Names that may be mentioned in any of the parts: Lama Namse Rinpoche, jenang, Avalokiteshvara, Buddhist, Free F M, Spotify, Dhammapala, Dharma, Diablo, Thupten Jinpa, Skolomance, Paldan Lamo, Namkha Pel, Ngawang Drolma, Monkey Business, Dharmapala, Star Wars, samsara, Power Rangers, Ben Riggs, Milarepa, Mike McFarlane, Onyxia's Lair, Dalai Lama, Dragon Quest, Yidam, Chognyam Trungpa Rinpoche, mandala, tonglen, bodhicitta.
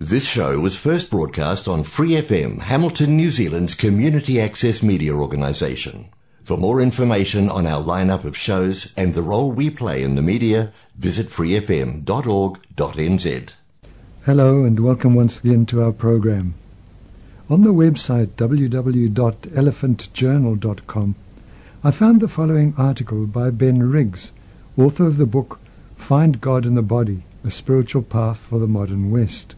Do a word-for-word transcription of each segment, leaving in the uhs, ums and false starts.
This show was first broadcast on Free F M, Hamilton, New Zealand's community access media organisation. For more information on our lineup of shows and the role we play in the media, visit free f m dot org dot n z. Hello and welcome once again to our programme. On the website w w w dot elephant journal dot com, I found the following article by Ben Riggs, author of the book Find God in the Body, A Spiritual Path for the Modern West.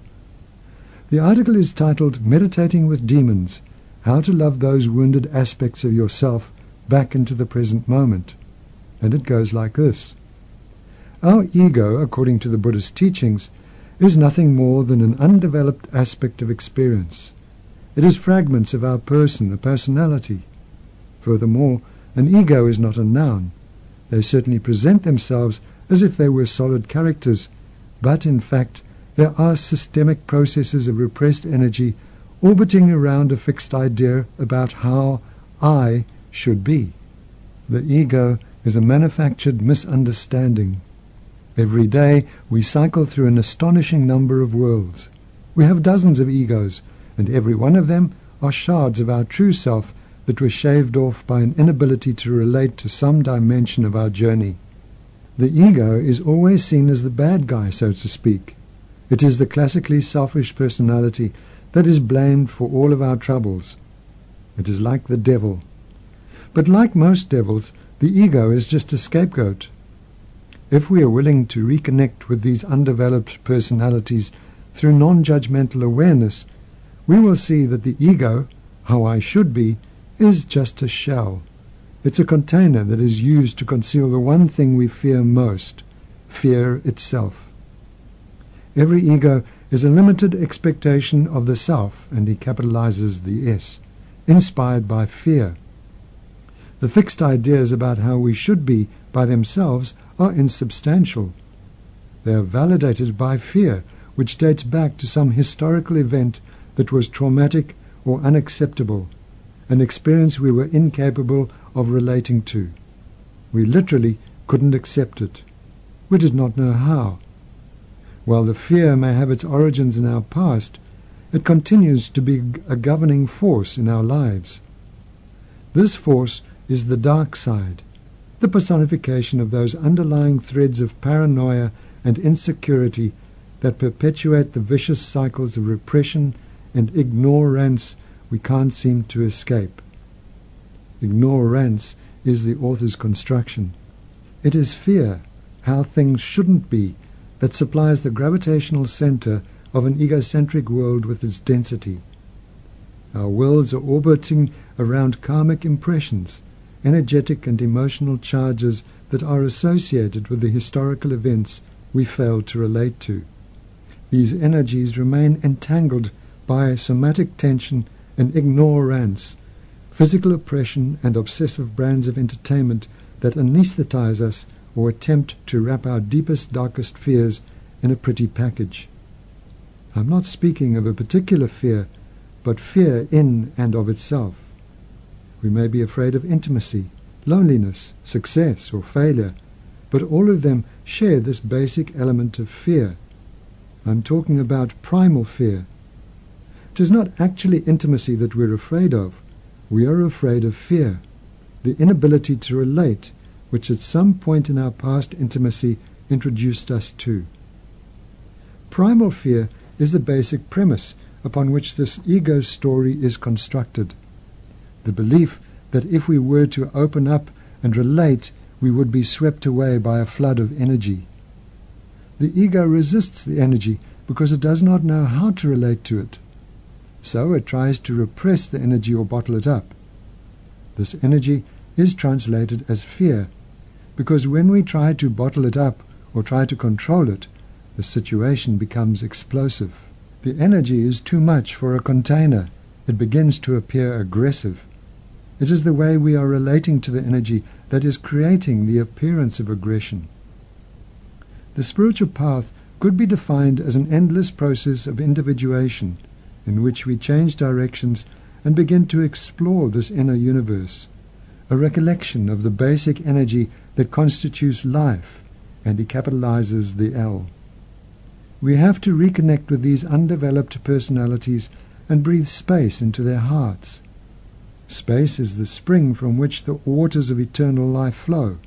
The article is titled Meditating with Demons, How to Love Those Wounded Aspects of Yourself Back into the Present Moment. And it goes like this. Our ego, according to the Buddhist teachings, is nothing more than an undeveloped aspect of experience. It is fragments of our person, a personality. Furthermore, an ego is not a noun. They certainly present themselves as if they were solid characters, but in fact there are systemic processes of repressed energy orbiting around a fixed idea about how I should be. The ego is a manufactured misunderstanding. Every day we cycle through an astonishing number of worlds. We have dozens of egos, and every one of them are shards of our true self that were shaved off by an inability to relate to some dimension of our journey. The ego is always seen as the bad guy, so to speak. It is the classically selfish personality that is blamed for all of our troubles. It is like the devil. But like most devils, the ego is just a scapegoat. If we are willing to reconnect with these undeveloped personalities through non-judgmental awareness, we will see that the ego, how I should be, is just a shell. It's a container that is used to conceal the one thing we fear most, fear itself. Every ego is a limited expectation of the self, and he capitalizes the S, inspired by fear. The fixed ideas about how we should be by themselves are insubstantial. They are validated by fear, which dates back to some historical event that was traumatic or unacceptable, an experience we were incapable of relating to. We literally couldn't accept it. We did not know how. While the fear may have its origins in our past, it continues to be a governing force in our lives. This force is the dark side, the personification of those underlying threads of paranoia and insecurity that perpetuate the vicious cycles of repression and ignorance we can't seem to escape. Ignorance is the author's construction. It is fear, how things shouldn't be, that supplies the gravitational center of an egocentric world with its density. Our worlds are orbiting around karmic impressions, energetic and emotional charges that are associated with the historical events we fail to relate to. These energies remain entangled by somatic tension and ignorance, physical oppression and obsessive brands of entertainment that anesthetize us or attempt to wrap our deepest, darkest fears in a pretty package. I'm not speaking of a particular fear, but fear in and of itself. We may be afraid of intimacy, loneliness, success or failure, but all of them share this basic element of fear. I'm talking about primal fear. It is not actually intimacy that we're afraid of. We are afraid of fear, the inability to relate, which at some point in our past intimacy introduced us to. Primal fear is the basic premise upon which this ego story is constructed. The belief that if we were to open up and relate, we would be swept away by a flood of energy. The ego resists the energy because it does not know how to relate to it. So it tries to repress the energy or bottle it up. This energy is translated as fear, because when we try to bottle it up or try to control it, the situation becomes explosive. The energy is too much for a container. It begins to appear aggressive. It is the way we are relating to the energy that is creating the appearance of aggression. The spiritual path could be defined as an endless process of individuation in which we change directions and begin to explore this inner universe, a recollection of the basic energy that constitutes life, and he capitalizes the L. We have to reconnect with these undeveloped personalities and breathe space into their hearts. Space is the spring from which the waters of eternal life flow.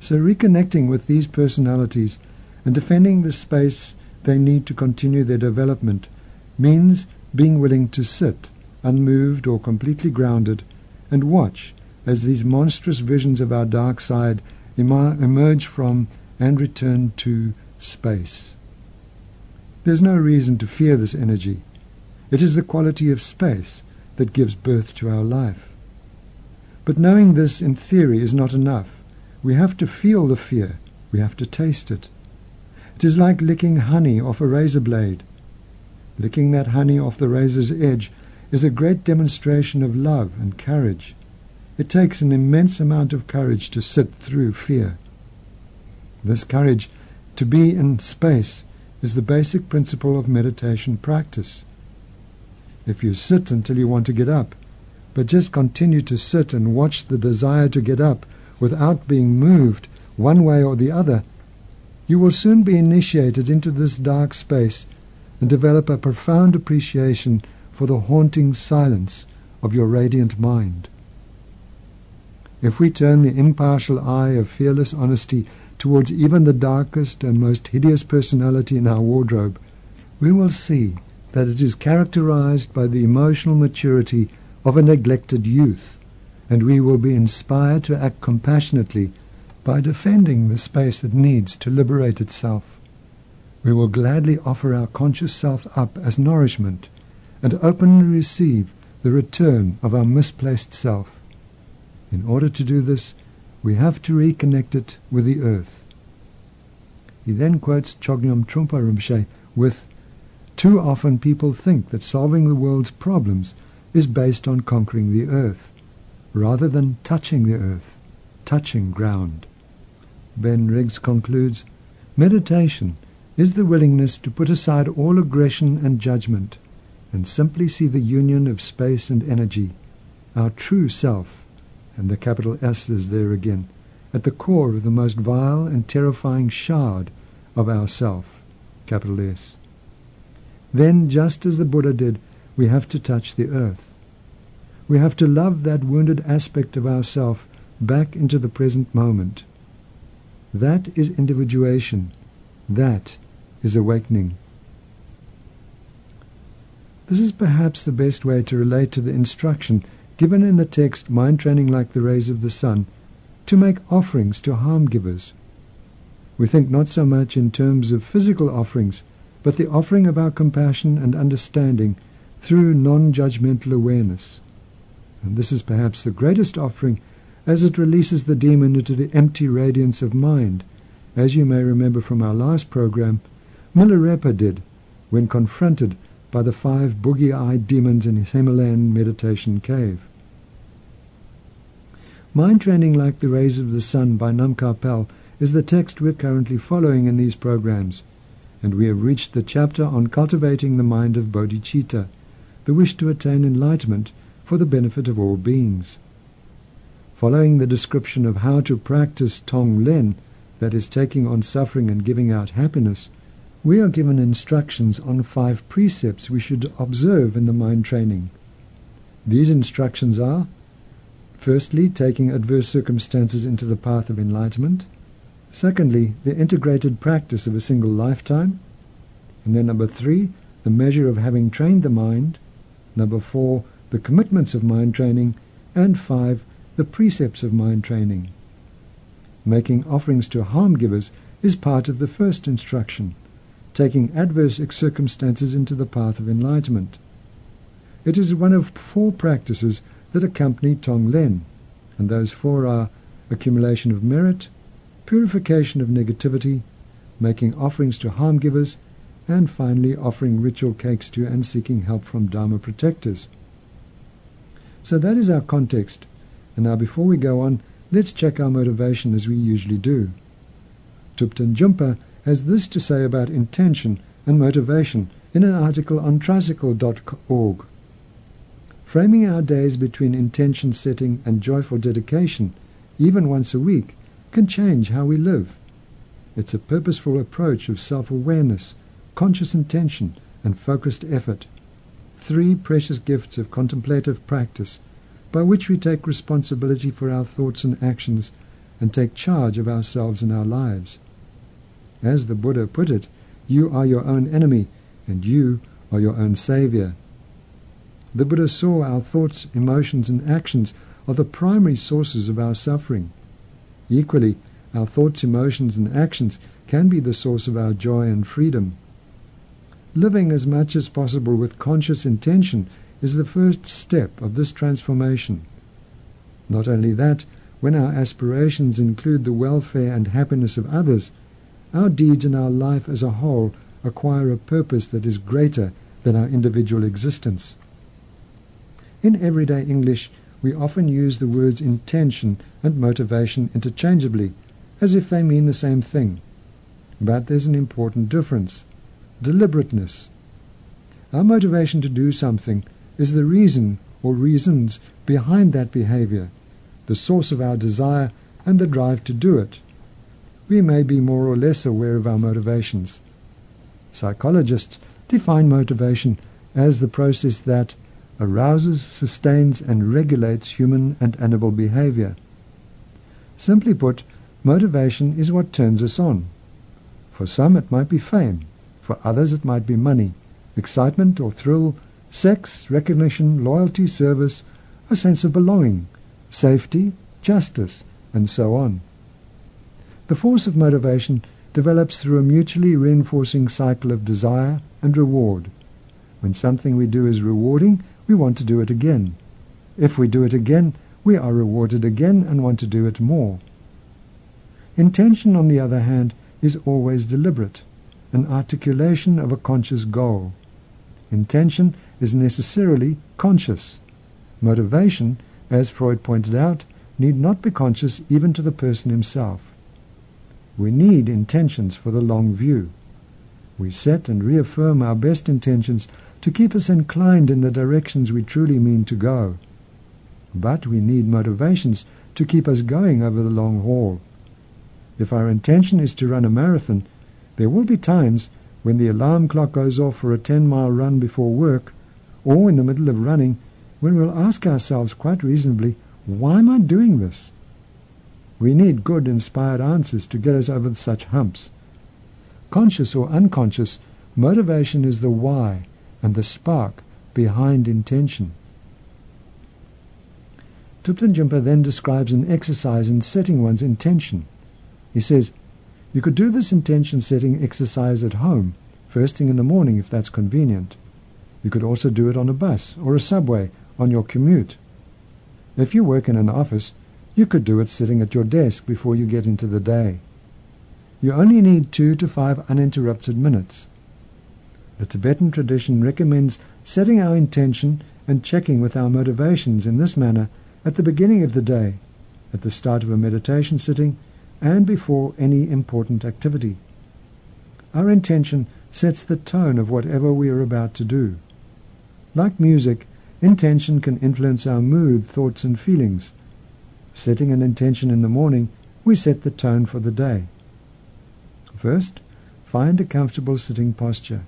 So reconnecting with these personalities and defending the space they need to continue their development means being willing to sit, unmoved or completely grounded, and watch as these monstrous visions of our dark side emerge from and return to space. There's no reason to fear this energy. It is the quality of space that gives birth to our life. But knowing this in theory is not enough. We have to feel the fear. We have to taste it. It is like licking honey off a razor blade. Licking that honey off the razor's edge is a great demonstration of love and courage. It takes an immense amount of courage to sit through fear. This courage to be in space is the basic principle of meditation practice. If you sit until you want to get up, but just continue to sit and watch the desire to get up without being moved one way or the other, you will soon be initiated into this dark space and develop a profound appreciation for the haunting silence of your radiant mind. If we turn the impartial eye of fearless honesty towards even the darkest and most hideous personality in our wardrobe, we will see that it is characterized by the emotional maturity of a neglected youth, and we will be inspired to act compassionately by defending the space that needs to liberate itself. We will gladly offer our conscious self up as nourishment and openly receive the return of our misplaced self. In order to do this, we have to reconnect it with the earth. He then quotes Chognyam Trungpa Rinpoche with, "Too often people think that solving the world's problems is based on conquering the earth, rather than touching the earth, touching ground." Ben Riggs concludes, "Meditation is the willingness to put aside all aggression and judgment and simply see the union of space and energy, our true self," and the capital S is there again, "at the core of the most vile and terrifying shard of ourself," capital S. Then, just as the Buddha did, we have to touch the earth. We have to love that wounded aspect of ourself back into the present moment. That is individuation. That is awakening. This is perhaps the best way to relate to the instruction given in the text Mind Training Like the Rays of the Sun to make offerings to harm givers. We think not so much in terms of physical offerings, but the offering of our compassion and understanding through non-judgmental awareness. And this is perhaps the greatest offering, as it releases the demon into the empty radiance of mind, as you may remember from our last program, Milarepa did when confronted by the five boogie-eyed demons in his Himalayan meditation cave. Mind Training Like the Rays of the Sun by Namkha Pel is the text we're currently following in these programs, and we have reached the chapter on cultivating the mind of bodhicitta, the wish to attain enlightenment for the benefit of all beings. Following the description of how to practice tonglen, that is, taking on suffering and giving out happiness, we are given instructions on five precepts we should observe in the mind training. These instructions are, firstly, taking adverse circumstances into the path of enlightenment. Secondly, the integrated practice of a single lifetime. And then number three, the measure of having trained the mind. Number four, the commitments of mind training. And five, the precepts of mind training. Making offerings to harm givers is part of the first instruction, taking adverse circumstances into the path of enlightenment. It is one of four practices that accompany Tonglen, and those four are accumulation of merit, purification of negativity, making offerings to harm givers, and finally offering ritual cakes to and seeking help from Dharma protectors. So that is our context, and now before we go on, let's check our motivation as we usually do. Thupten Jinpa has this to say about intention and motivation in an article on tricycle dot org. "Framing our days between intention setting and joyful dedication, even once a week, can change how we live. It's a purposeful approach of self-awareness conscious intention and focused effort, three precious gifts of contemplative practice by which we take responsibility for our thoughts and actions and take charge of ourselves and our lives. As the Buddha put it, you are your own enemy and you are your own saviour. The Buddha saw our thoughts, emotions and actions are the primary sources of our suffering. Equally, our thoughts, emotions and actions can be the source of our joy and freedom. Living as much as possible with conscious intention is the first step of this transformation. Not only that, when our aspirations include the welfare and happiness of others, our deeds and our life as a whole acquire a purpose that is greater than our individual existence. In everyday English, we often use the words intention and motivation interchangeably, as if they mean the same thing. But there's an important difference: deliberateness. Our motivation to do something is the reason or reasons behind that behavior, the source of our desire and the drive to do it. We may be more or less aware of our motivations. Psychologists define motivation as the process that arouses, sustains, and regulates human and animal behavior. Simply put, motivation is what turns us on. For some it might be fame, for others it might be money, excitement or thrill, sex, recognition, loyalty, service, a sense of belonging, safety, justice, and so on. The force of motivation develops through a mutually reinforcing cycle of desire and reward. When something we do is rewarding, we want to do it again. If we do it again, we are rewarded again and want to do it more. Intention, on the other hand, is always deliberate, an articulation of a conscious goal. Intention is necessarily conscious. Motivation, as Freud pointed out, need not be conscious even to the person himself. We need intentions for the long view. We set and reaffirm our best intentions to keep us inclined in the directions we truly mean to go. But we need motivations to keep us going over the long haul. If our intention is to run a marathon, there will be times when the alarm clock goes off for a ten-mile run before work, or in the middle of running, when we'll ask ourselves quite reasonably, why am I doing this? We need good, inspired answers to get us over such humps. Conscious or unconscious, motivation is the why and the spark behind intention. Thupten Jinpa then describes an exercise in setting one's intention. He says, you could do this intention-setting exercise at home, first thing in the morning if that's convenient. You could also do it on a bus or a subway on your commute. If you work in an office, you could do it sitting at your desk before you get into the day. You only need two to five uninterrupted minutes. The Tibetan tradition recommends setting our intention and checking with our motivations in this manner at the beginning of the day, at the start of a meditation sitting, and before any important activity. Our intention sets the tone of whatever we are about to do. Like music, intention can influence our mood, thoughts, and feelings. Setting an intention in the morning, we set the tone for the day. First, find a comfortable sitting posture.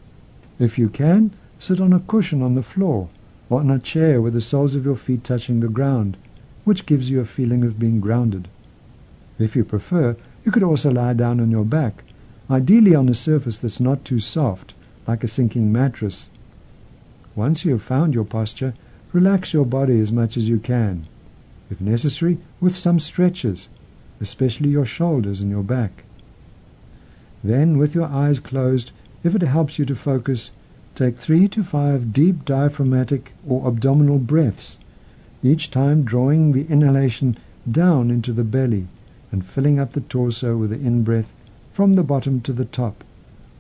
If you can, sit on a cushion on the floor or on a chair with the soles of your feet touching the ground, which gives you a feeling of being grounded. If you prefer, you could also lie down on your back, ideally on a surface that's not too soft, like a sinking mattress. Once you have found your posture, relax your body as much as you can, if necessary, with some stretches, especially your shoulders and your back. Then, with your eyes closed, if it helps you to focus, take three to five deep diaphragmatic or abdominal breaths, each time drawing the inhalation down into the belly and filling up the torso with the in-breath from the bottom to the top,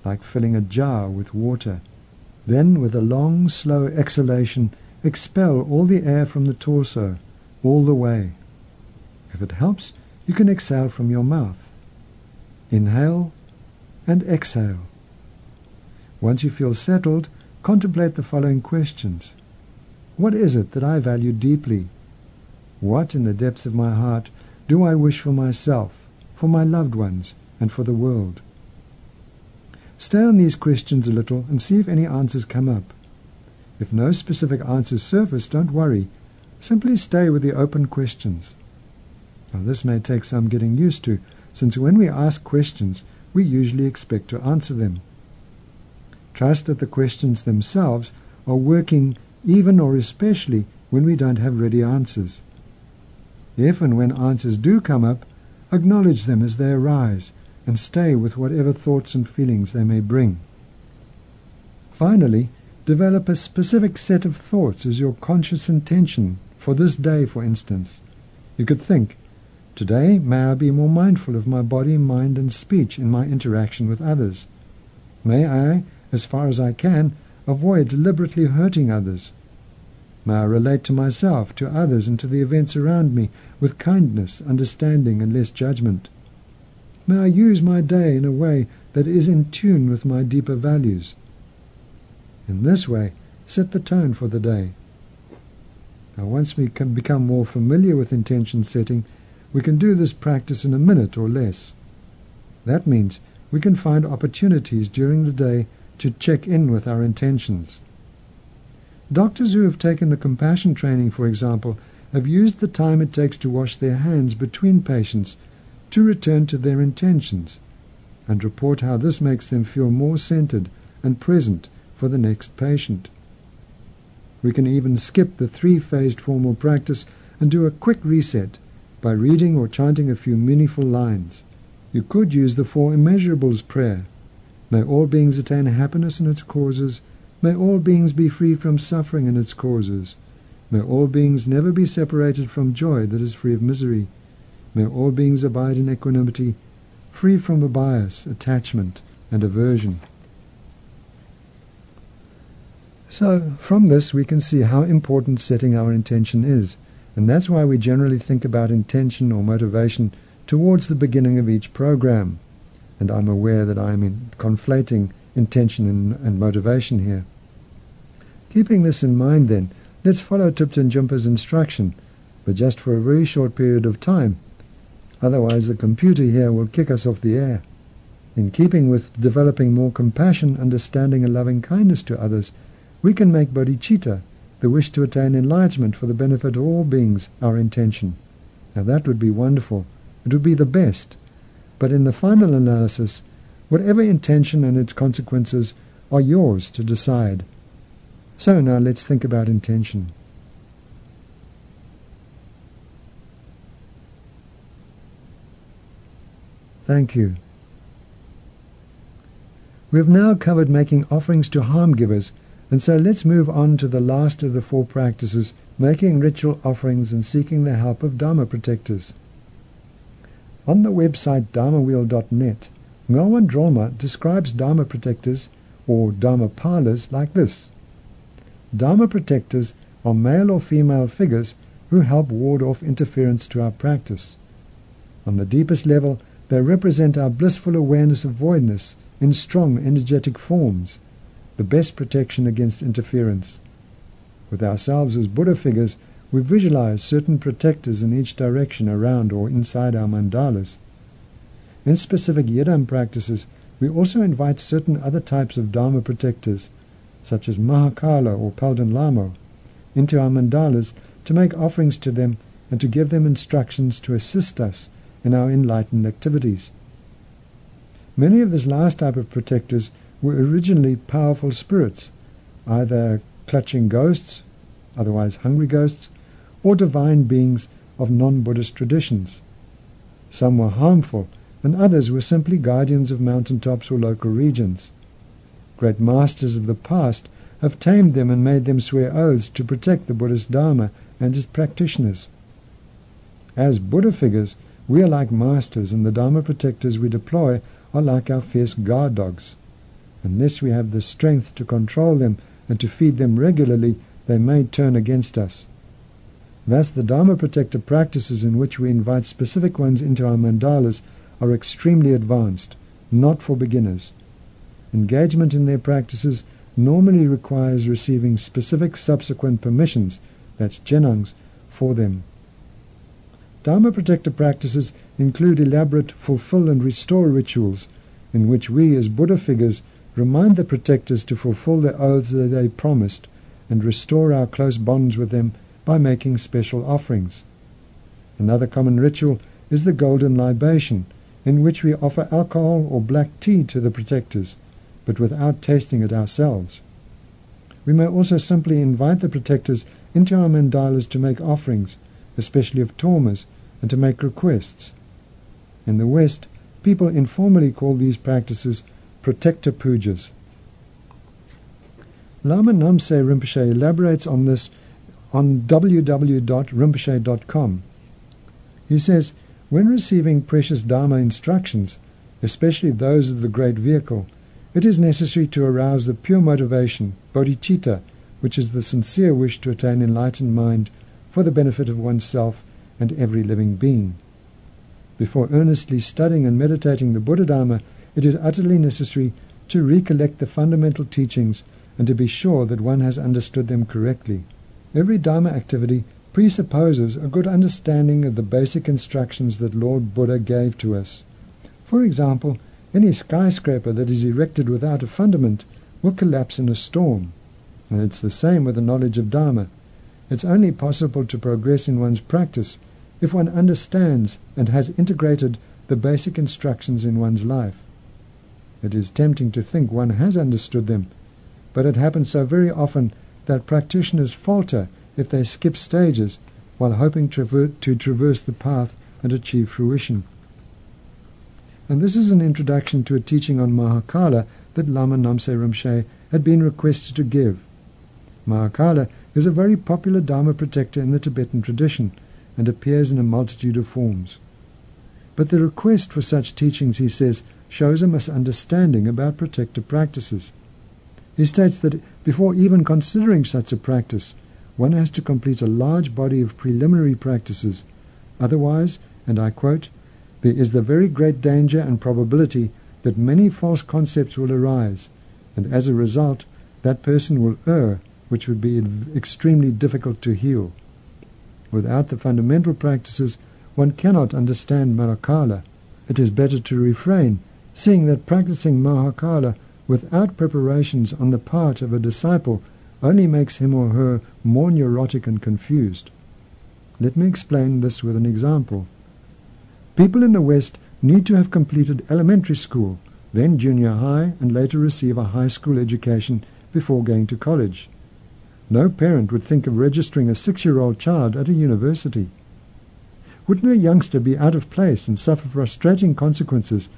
like filling a jar with water. Then, with a long, slow exhalation, expel all the air from the torso, all the way. If it helps, you can exhale from your mouth. Inhale and exhale. Once you feel settled, contemplate the following questions. What is it that I value deeply? What, in the depths of my heart, do I wish for myself, for my loved ones, and for the world? Stay on these questions a little and see if any answers come up. If no specific answers surface, don't worry. Simply stay with the open questions. Now, this may take some getting used to, since when we ask questions, we usually expect to answer them. Trust that the questions themselves are working even or especially when we don't have ready answers. If and when answers do come up, acknowledge them as they arise and stay with whatever thoughts and feelings they may bring. Finally, develop a specific set of thoughts as your conscious intention for this day, for instance. You could think, today may I be more mindful of my body, mind and speech in my interaction with others. May I, as far as I can, avoid deliberately hurting others. May I relate to myself, to others and to the events around me with kindness, understanding and less judgment. May I use my day in a way that is in tune with my deeper values. In this way, set the tone for the day. Now, once we can become more familiar with intention setting, we can do this practice in a minute or less. That means we can find opportunities during the day to check in with our intentions. Doctors who have taken the compassion training, for example, have used the time it takes to wash their hands between patients to return to their intentions and report how this makes them feel more centered and present for the next patient. We can even skip the three-phased formal practice and do a quick reset by reading or chanting a few meaningful lines. You could use the Four Immeasurables prayer. May all beings attain happiness in its causes. May all beings be free from suffering in its causes. May all beings never be separated from joy that is free of misery. May all beings abide in equanimity, free from a bias, attachment, and aversion. So, from this we can see how important setting our intention is, and that's why we generally think about intention or motivation towards the beginning of each program. And I'm aware that I'm in conflating intention and, and motivation here. Keeping this in mind then, let's follow Thupten Jinpa's instruction, but just for a very short period of time, otherwise the computer here will kick us off the air. In keeping with developing more compassion, understanding and loving kindness to others, we can make bodhicitta, the wish to attain enlightenment for the benefit of all beings, our intention. Now that would be wonderful. It would be the best. But in the final analysis, whatever intention and its consequences are yours to decide. So now let's think about intention. Thank you. We have now covered making offerings to harm givers, and so let's move on to the last of the four practices, making ritual offerings and seeking the help of Dharma protectors. On the website dharma wheel dot net, Ngawang Drolma describes Dharma protectors or Dharma parlors like this. Dharma protectors are male or female figures who help ward off interference to our practice. On the deepest level, they represent our blissful awareness of voidness in strong, energetic forms, the best protection against interference. With ourselves as Buddha figures, we visualize certain protectors in each direction around or inside our mandalas. In specific Yidam practices, we also invite certain other types of Dharma protectors, such as Mahakala or Paldan Lamo, into our mandalas to make offerings to them and to give them instructions to assist us in our enlightened activities. Many of this last type of protectors were originally powerful spirits, either clutching ghosts, otherwise hungry ghosts, or divine beings of non-Buddhist traditions. Some were harmful, and others were simply guardians of mountaintops or local regions. Great masters of the past have tamed them and made them swear oaths to protect the Buddhist Dharma and its practitioners. As Buddha figures, we are like masters, and the Dharma protectors we deploy are like our fierce guard dogs. Unless we have the strength to control them and to feed them regularly, they may turn against us. Thus, the Dharma protector practices in which we invite specific ones into our mandalas are extremely advanced, not for beginners. Engagement in their practices normally requires receiving specific subsequent permissions, that's jenangs, for them. Dharma protector practices include elaborate fulfill and restore rituals in which we, as Buddha figures, remind the protectors to fulfill the oaths that they promised and restore our close bonds with them by making special offerings. Another common ritual is the golden libation, in which we offer alcohol or black tea to the protectors, but without tasting it ourselves. We may also simply invite the protectors into our mandalas to make offerings, especially of tormas, and to make requests. In the West, people informally call these practices protector pujas. Lama Namse Rinpoche elaborates on this on w w w dot rinpoche dot com. He says, when receiving precious Dharma instructions, especially those of the Great Vehicle, it is necessary to arouse the pure motivation, bodhicitta, which is the sincere wish to attain enlightened mind for the benefit of oneself and every living being. Before earnestly studying and meditating the Buddha Dharma, it is utterly necessary to recollect the fundamental teachings and to be sure that one has understood them correctly. Every Dharma activity presupposes a good understanding of the basic instructions that Lord Buddha gave to us. For example, any skyscraper that is erected without a fundament will collapse in a storm. And it's the same with the knowledge of Dharma. It's only possible to progress in one's practice if one understands and has integrated the basic instructions in one's life. It is tempting to think one has understood them, but it happens so very often that practitioners falter if they skip stages while hoping traver- to traverse the path and achieve fruition. And this is an introduction to a teaching on Mahakala that Lama Namse Rinpoche had been requested to give. Mahakala is a very popular Dharma protector in the Tibetan tradition and appears in a multitude of forms. But the request for such teachings, he says, shows a misunderstanding about protector practices. He states that before even considering such a practice, one has to complete a large body of preliminary practices. Otherwise, and I quote, "there is the very great danger and probability that many false concepts will arise, and as a result, that person will err, which would be extremely difficult to heal. Without the fundamental practices, one cannot understand Mahakala. It is better to refrain, seeing that practicing Mahakala without preparations on the part of a disciple only makes him or her more neurotic and confused. Let me explain this with an example. People in the West need to have completed elementary school, then junior high, and later receive a high school education before going to college. No parent would think of registering a six-year-old child at a university. Would no youngster be out of place and suffer frustrating consequences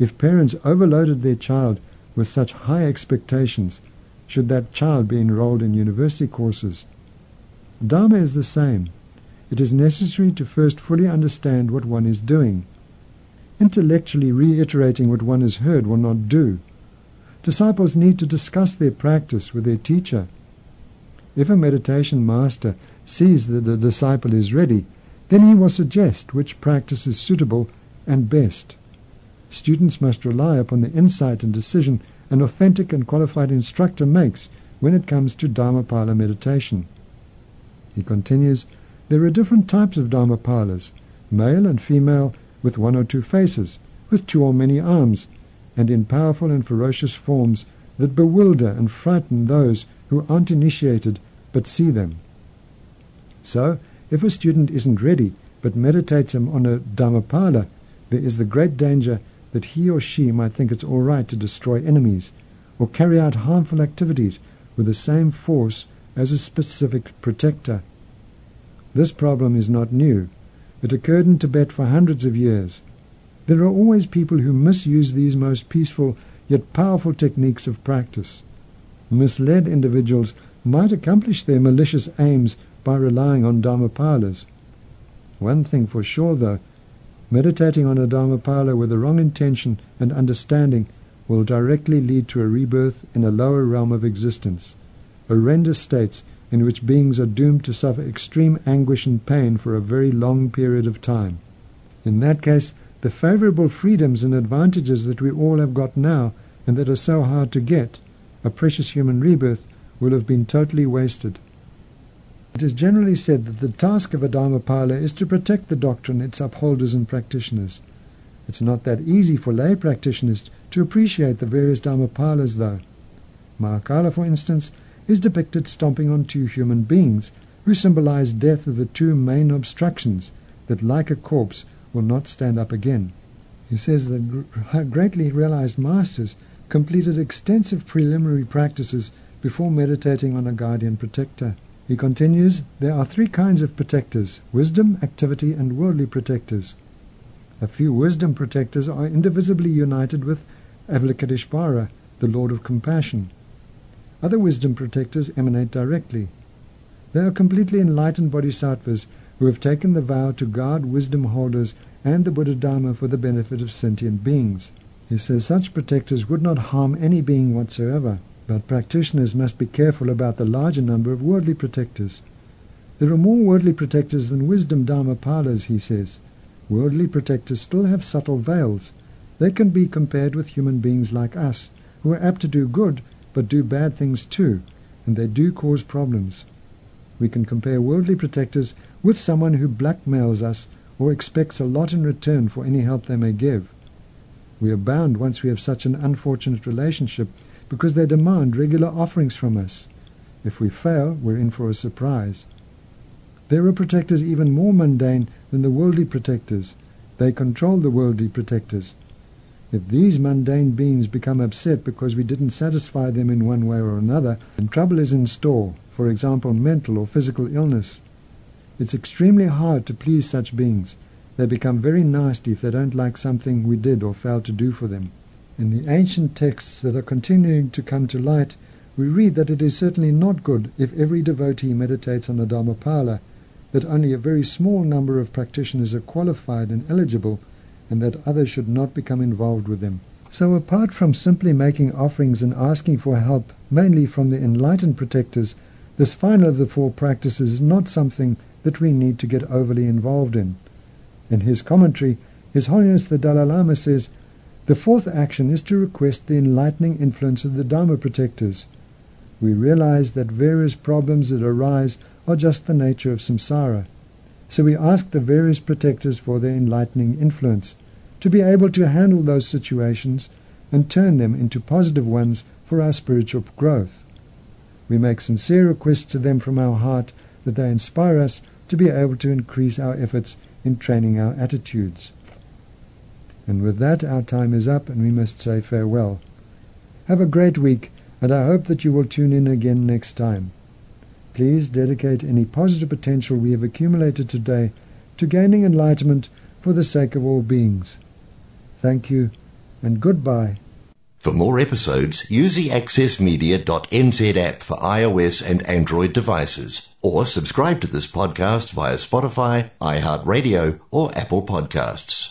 if parents overloaded their child with such high expectations should that child be enrolled in university courses? Dharma is the same. It is necessary to first fully understand what one is doing. Intellectually reiterating what one has heard will not do. Disciples need to discuss their practice with their teacher. If a meditation master sees that a disciple is ready, then he will suggest which practice is suitable and best. Students must rely upon the insight and decision an authentic and qualified instructor makes when it comes to Dharmapala meditation." He continues, "There are different types of Dharmapalas, male and female, with one or two faces, with two or many arms, and in powerful and ferocious forms that bewilder and frighten those who aren't initiated but see them. So, if a student isn't ready but meditates him on a Dharmapala, there is the great danger that he or she might think it's all right to destroy enemies or carry out harmful activities with the same force as a specific protector. This problem is not new. It occurred in Tibet for hundreds of years. There are always people who misuse these most peaceful yet powerful techniques of practice. Misled individuals might accomplish their malicious aims by relying on Dharmapalas. One thing for sure, though, meditating on a Dharmapala with the wrong intention and understanding will directly lead to a rebirth in a lower realm of existence, horrendous states in which beings are doomed to suffer extreme anguish and pain for a very long period of time. In that case, the favorable freedoms and advantages that we all have got now and that are so hard to get, a precious human rebirth, will have been totally wasted. It is generally said that the task of a Dharmapala is to protect the doctrine, its upholders and practitioners. It's not that easy for lay practitioners to appreciate the various Dhammapalas, though. Mahakala, for instance, is depicted stomping on two human beings who symbolize death of the two main obstructions that, like a corpse, will not stand up again. He says that greatly realized masters completed extensive preliminary practices before meditating on a guardian protector. He continues, there are three kinds of protectors: wisdom, activity, and worldly protectors. A few wisdom protectors are indivisibly united with Avalokiteshvara, the Lord of Compassion. Other wisdom protectors emanate directly. They are completely enlightened bodhisattvas who have taken the vow to guard wisdom holders and the Buddha Dharma for the benefit of sentient beings. He says such protectors would not harm any being whatsoever, but practitioners must be careful about the larger number of worldly protectors. There are more worldly protectors than wisdom Dhammapalas, he says. Worldly protectors still have subtle veils. They can be compared with human beings like us, who are apt to do good, but do bad things too, and they do cause problems. We can compare worldly protectors with someone who blackmails us or expects a lot in return for any help they may give. We are bound once we have such an unfortunate relationship, because they demand regular offerings from us. If we fail, we're in for a surprise. There are protectors even more mundane than the worldly protectors. They control the worldly protectors. If these mundane beings become upset because we didn't satisfy them in one way or another, then trouble is in store, for example, mental or physical illness. It's extremely hard to please such beings. They become very nasty if they don't like something we did or failed to do for them. In the ancient texts that are continuing to come to light, we read that it is certainly not good if every devotee meditates on a Dharmapala, that only a very small number of practitioners are qualified and eligible, and that others should not become involved with them. So apart from simply making offerings and asking for help, mainly from the enlightened protectors, this final of the four practices is not something that we need to get overly involved in. In his commentary, His Holiness the Dalai Lama says, the fourth action is to request the enlightening influence of the Dharma protectors. We realize that various problems that arise are just the nature of samsara. So we ask the various protectors for their enlightening influence, to be able to handle those situations and turn them into positive ones for our spiritual growth. We make sincere requests to them from our heart that they inspire us to be able to increase our efforts in training our attitudes. And with that, our time is up and we must say farewell. Have a great week, and I hope that you will tune in again next time. Please dedicate any positive potential we have accumulated today to gaining enlightenment for the sake of all beings. Thank you, and goodbye. For more episodes, use the access media dot n z app for iOS and Android devices, or subscribe to this podcast via Spotify, iHeartRadio, or Apple Podcasts.